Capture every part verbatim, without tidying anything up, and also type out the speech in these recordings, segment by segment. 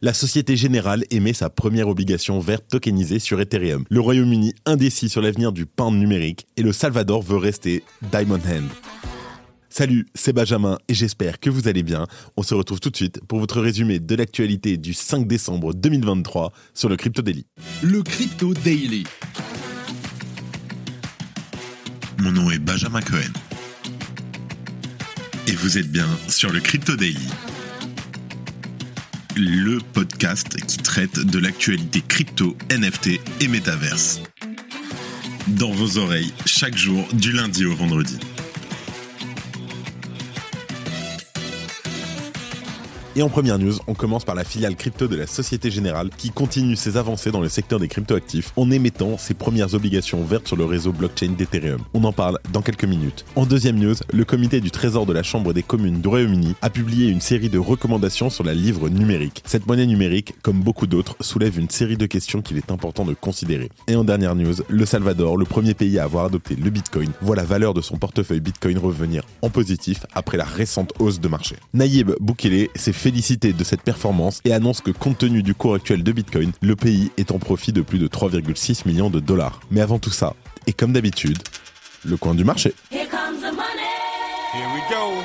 La Société Générale émet sa première obligation verte tokenisée sur Ethereum. Le Royaume-Uni indécis sur l'avenir du pain numérique et le Salvador veut rester Diamond Hand. Salut, c'est Benjamin et j'espère que vous allez bien. On se retrouve tout de suite pour votre résumé de l'actualité du cinq décembre deux mille vingt-trois sur le Crypto Daily. Le Crypto Daily. Mon nom est Benjamin Cohen. Et vous êtes bien sur le Crypto Daily. Le podcast qui traite de l'actualité crypto, N F T et métaverse. Dans vos oreilles, chaque jour, du lundi au vendredi. Et en première news, on commence par la filiale crypto de la Société Générale qui continue ses avancées dans le secteur des cryptoactifs en émettant ses premières obligations vertes sur le réseau blockchain d'Ethereum. On en parle dans quelques minutes. En deuxième news, le comité du Trésor de la Chambre des communes du Royaume-Uni a publié une série de recommandations sur la livre numérique. Cette monnaie numérique, comme beaucoup d'autres, soulève une série de questions qu'il est important de considérer. Et en dernière news, le Salvador, le premier pays à avoir adopté le Bitcoin, voit la valeur de son portefeuille Bitcoin revenir en positif après la récente hausse de marché. Nayib Bukele s'est fait félicité de cette performance et annonce que compte tenu du cours actuel de Bitcoin, le pays est en profit de plus de trois virgule six millions de dollars. Mais avant tout ça, et comme d'habitude, le coin du marché. Here comes the money. Here we go.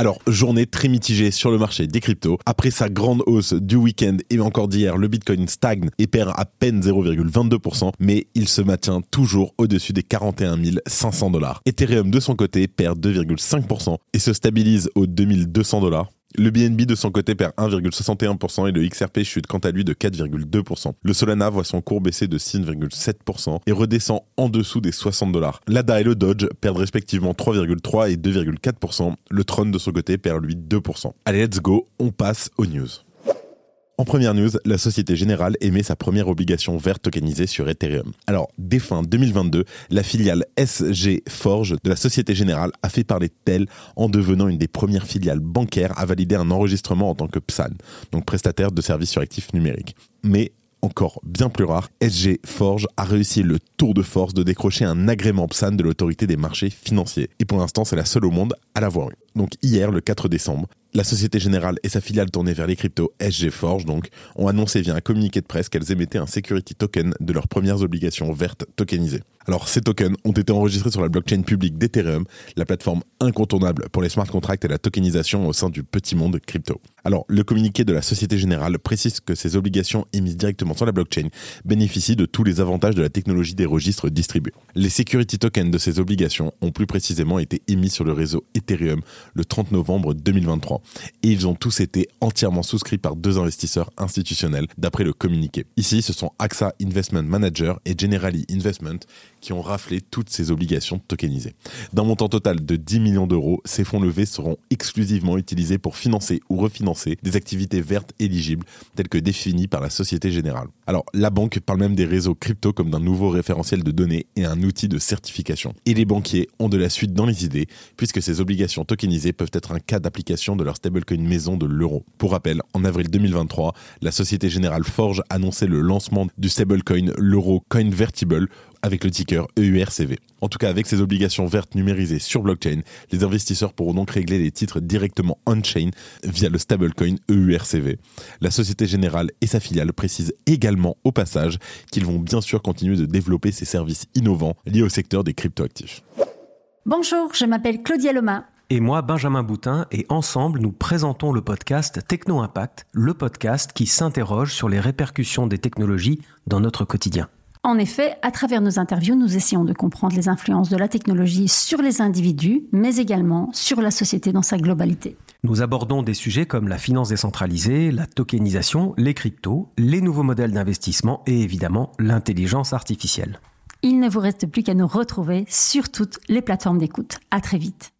Alors, journée très mitigée sur le marché des cryptos. Après sa grande hausse du week-end et encore d'hier, le Bitcoin stagne et perd à peine zéro virgule vingt-deux pour cent, mais il se maintient toujours au-dessus des quarante et un mille cinq cents dollars. Ethereum, de son côté, perd deux virgule cinq pour cent et se stabilise aux deux mille deux cents dollars. Le B N B de son côté perd un virgule soixante et un pour cent et le X R P chute quant à lui de quatre virgule deux pour cent. Le Solana voit son cours baisser de six virgule sept pour cent et redescend en dessous des soixante dollars. L'A D A et le Doge perdent respectivement trois virgule trois pour cent et deux virgule quatre pour cent. Le Tron de son côté perd lui deux pour cent. Allez, let's go, on passe aux news. En première news, la Société Générale émet sa première obligation verte tokenisée sur Ethereum. Alors, dès fin deux mille vingt-deux, la filiale S G Forge de la Société Générale a fait parler d'elle en devenant une des premières filiales bancaires à valider un enregistrement en tant que P S A N, donc prestataire de services sur actifs numériques. Mais encore bien plus rare, S G Forge a réussi le tour de force de décrocher un agrément P S A N de l'autorité des marchés financiers. Et pour l'instant, c'est la seule au monde à l'avoir eu. Donc hier, le quatre décembre, la Société Générale et sa filiale tournée vers les cryptos S G Forge donc, ont annoncé via un communiqué de presse qu'elles émettaient un security token de leurs premières obligations vertes tokenisées. Alors ces tokens ont été enregistrés sur la blockchain publique d'Ethereum, la plateforme incontournable pour les smart contracts et la tokenisation au sein du petit monde crypto. Alors le communiqué de la Société Générale précise que ces obligations émises directement sur la blockchain bénéficient de tous les avantages de la technologie des registres distribués. Les security tokens de ces obligations ont plus précisément été émis sur le réseau Ethereum le trente novembre deux mille vingt-trois. Et ils ont tous été entièrement souscrits par deux investisseurs institutionnels, d'après le communiqué. Ici, ce sont A X A Investment Manager et Generali Investment qui ont raflé toutes ces obligations tokenisées. D'un montant total de dix millions d'euros, ces fonds levés seront exclusivement utilisés pour financer ou refinancer des activités vertes éligibles, telles que définies par la Société Générale. Alors, la banque parle même des réseaux crypto comme d'un nouveau référentiel de données et un outil de certification. Et les banquiers ont de la suite dans les idées, puisque ces obligations tokenisées peuvent être un cas d'application de leur stablecoin maison de l'euro. Pour rappel, en avril deux mille vingt-trois, la Société Générale Forge annonçait le lancement du stablecoin l'euro Convertible avec le ticker E U R C V. En tout cas, avec ces obligations vertes numérisées sur blockchain, les investisseurs pourront donc régler les titres directement on-chain via le stablecoin E U R C V. La Société Générale et sa filiale précisent également au passage qu'ils vont bien sûr continuer de développer ces services innovants liés au secteur des cryptoactifs. Bonjour, je m'appelle Claudia Loma. Et moi, Benjamin Boutin, et ensemble, nous présentons le podcast Techno Impact, le podcast qui s'interroge sur les répercussions des technologies dans notre quotidien. En effet, à travers nos interviews, nous essayons de comprendre les influences de la technologie sur les individus, mais également sur la société dans sa globalité. Nous abordons des sujets comme la finance décentralisée, la tokenisation, les cryptos, les nouveaux modèles d'investissement et évidemment l'intelligence artificielle. Il ne vous reste plus qu'à nous retrouver sur toutes les plateformes d'écoute. À très vite.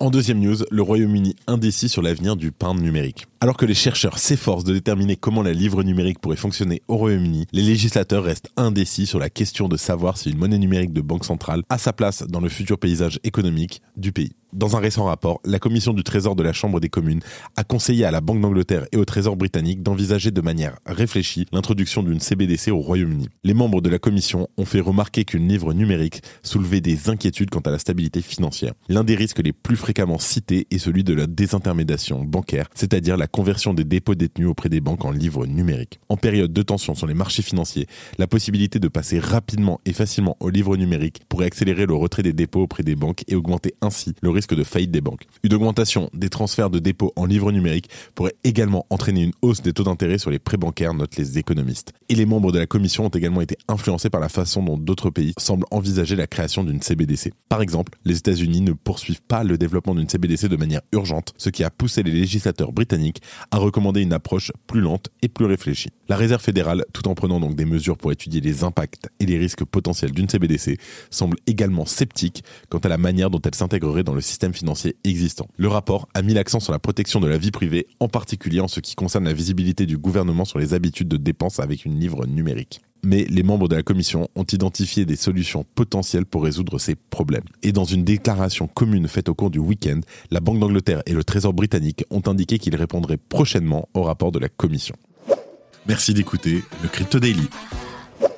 En deuxième news, le Royaume-Uni indécis sur l'avenir du pain numérique. Alors que les chercheurs s'efforcent de déterminer comment la livre numérique pourrait fonctionner au Royaume-Uni, les législateurs restent indécis sur la question de savoir si une monnaie numérique de banque centrale a sa place dans le futur paysage économique du pays. Dans un récent rapport, la commission du Trésor de la Chambre des communes a conseillé à la Banque d'Angleterre et au Trésor britannique d'envisager de manière réfléchie l'introduction d'une C B D C au Royaume-Uni. Les membres de la commission ont fait remarquer qu'une livre numérique soulevait des inquiétudes quant à la stabilité financière. L'un des risques les plus fréquents fréquemment cité est celui de la désintermédiation bancaire, c'est-à-dire la conversion des dépôts détenus auprès des banques en livres numériques. En période de tension sur les marchés financiers, la possibilité de passer rapidement et facilement aux livres numériques pourrait accélérer le retrait des dépôts auprès des banques et augmenter ainsi le risque de faillite des banques. Une augmentation des transferts de dépôts en livres numériques pourrait également entraîner une hausse des taux d'intérêt sur les prêts bancaires, notent les économistes. Et les membres de la commission ont également été influencés par la façon dont d'autres pays semblent envisager la création d'une C B D C. Par exemple, les États-Unis ne poursuivent pas le développement d'une C B D C de manière urgente, ce qui a poussé les législateurs britanniques à recommander une approche plus lente et plus réfléchie. La Réserve fédérale, tout en prenant donc des mesures pour étudier les impacts et les risques potentiels d'une C B D C, semble également sceptique quant à la manière dont elle s'intégrerait dans le système financier existant. Le rapport a mis l'accent sur la protection de la vie privée, en particulier en ce qui concerne la visibilité du gouvernement sur les habitudes de dépenses avec une livre numérique. Mais les membres de la commission ont identifié des solutions potentielles pour résoudre ces problèmes. Et dans une déclaration commune faite au cours du week-end, la Banque d'Angleterre et le Trésor britannique ont indiqué qu'ils répondraient prochainement au rapport de la commission. Merci d'écouter le Crypto Daily.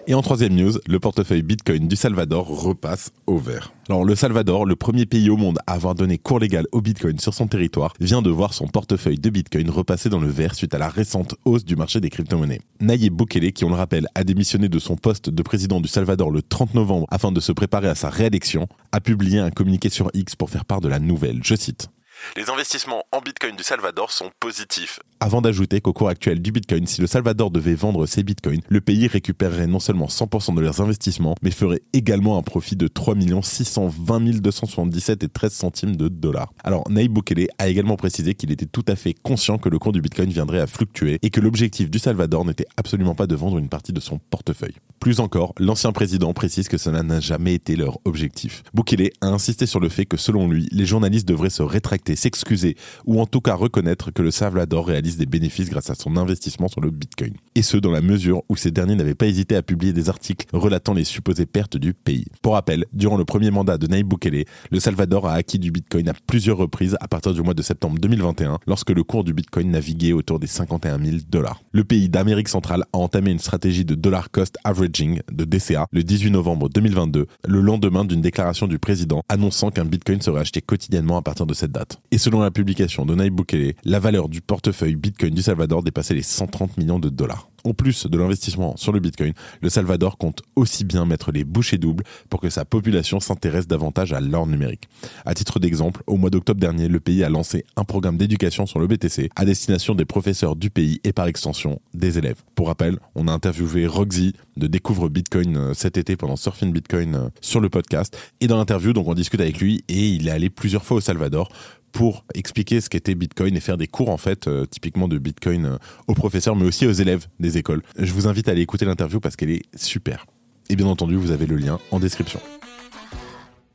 Et en troisième news, le portefeuille Bitcoin du Salvador repasse au vert. Alors le Salvador, le premier pays au monde à avoir donné cours légal au Bitcoin sur son territoire, vient de voir son portefeuille de Bitcoin repasser dans le vert suite à la récente hausse du marché des crypto-monnaies. Nayib Bukele, qui on le rappelle, a démissionné de son poste de président du Salvador le trente novembre afin de se préparer à sa réélection, a publié un communiqué sur X pour faire part de la nouvelle, je cite. Les investissements en Bitcoin du Salvador sont positifs. Avant d'ajouter qu'au cours actuel du Bitcoin, si le Salvador devait vendre ses Bitcoins, le pays récupérerait non seulement cent pour cent de leurs investissements, mais ferait également un profit de trois millions six cent vingt mille deux cent soixante-dix-sept et treize centimes de dollars. Alors, Nayib Bukele a également précisé qu'il était tout à fait conscient que le cours du Bitcoin viendrait à fluctuer et que l'objectif du Salvador n'était absolument pas de vendre une partie de son portefeuille. Plus encore, l'ancien président précise que cela n'a jamais été leur objectif. Bukele a insisté sur le fait que, selon lui, les journalistes devraient se rétracter, s'excuser ou en tout cas reconnaître que le Salvador réalise des bénéfices grâce à son investissement sur le Bitcoin. Et ce, dans la mesure où ces derniers n'avaient pas hésité à publier des articles relatant les supposées pertes du pays. Pour rappel, durant le premier mandat de Nayib Bukele, le Salvador a acquis du Bitcoin à plusieurs reprises à partir du mois de septembre deux mille vingt et un, lorsque le cours du Bitcoin naviguait autour des cinquante et un mille dollars. Le pays d'Amérique centrale a entamé une stratégie de dollar cost averaging, de D C A, le dix-huit novembre deux mille vingt-deux, le lendemain d'une déclaration du président annonçant qu'un Bitcoin serait acheté quotidiennement à partir de cette date. Et selon la publication de Nayib Bukele, la valeur du portefeuille Bitcoin du Salvador dépassait les cent trente millions de dollars. En plus de l'investissement sur le Bitcoin, le Salvador compte aussi bien mettre les bouchées doubles pour que sa population s'intéresse davantage à l'or numérique. À titre d'exemple, au mois d'octobre dernier, le pays a lancé un programme d'éducation sur le B T C à destination des professeurs du pays et par extension des élèves. Pour rappel, on a interviewé Roxy de Découvre Bitcoin cet été pendant Surfing Bitcoin sur le podcast. Et dans l'interview, donc on discute avec lui et il est allé plusieurs fois au Salvador pour expliquer ce qu'était Bitcoin et faire des cours en fait euh, typiquement de Bitcoin euh, aux professeurs mais aussi aux élèves des écoles. Je vous invite à aller écouter l'interview parce qu'elle est super. Et bien entendu, vous avez le lien en description.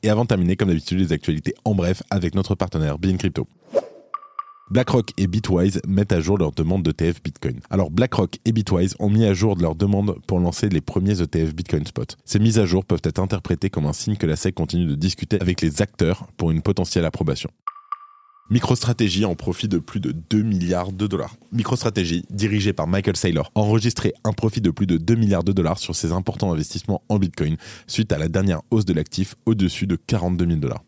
Et avant de terminer, comme d'habitude, les actualités en bref avec notre partenaire Be In Crypto. BlackRock et Bitwise mettent à jour leur demande d'E T F Bitcoin. Alors BlackRock et Bitwise ont mis à jour leur demande pour lancer les premiers E T F Bitcoin Spot. Ces mises à jour peuvent être interprétées comme un signe que la S E C continue de discuter avec les acteurs pour une potentielle approbation. MicroStrategy en profit de plus de deux milliards de dollars. MicroStrategy, dirigée par Michael Saylor, a enregistré un profit de plus de deux milliards de dollars sur ses importants investissements en Bitcoin suite à la dernière hausse de l'actif au-dessus de quarante-deux mille dollars.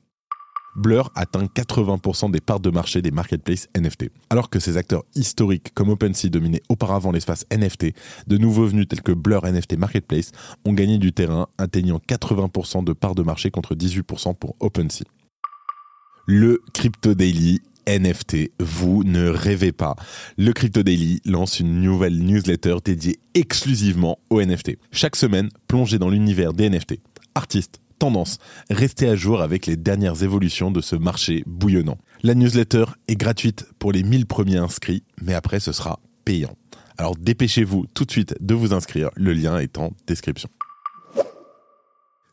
Blur atteint quatre-vingts pour cent des parts de marché des marketplaces N F T. Alors que ces acteurs historiques comme OpenSea dominaient auparavant l'espace N F T, de nouveaux venus tels que Blur N F T Marketplace ont gagné du terrain, atteignant quatre-vingts pour cent de parts de marché contre dix-huit pour cent pour OpenSea. Le Crypto Daily N F T, vous ne rêvez pas. Le Crypto Daily lance une nouvelle newsletter dédiée exclusivement aux N F T. Chaque semaine, plongez dans l'univers des N F T. Artistes, tendances, restez à jour avec les dernières évolutions de ce marché bouillonnant. La newsletter est gratuite pour les mille premiers inscrits, mais après ce sera payant. Alors dépêchez-vous tout de suite de vous inscrire, le lien est en description.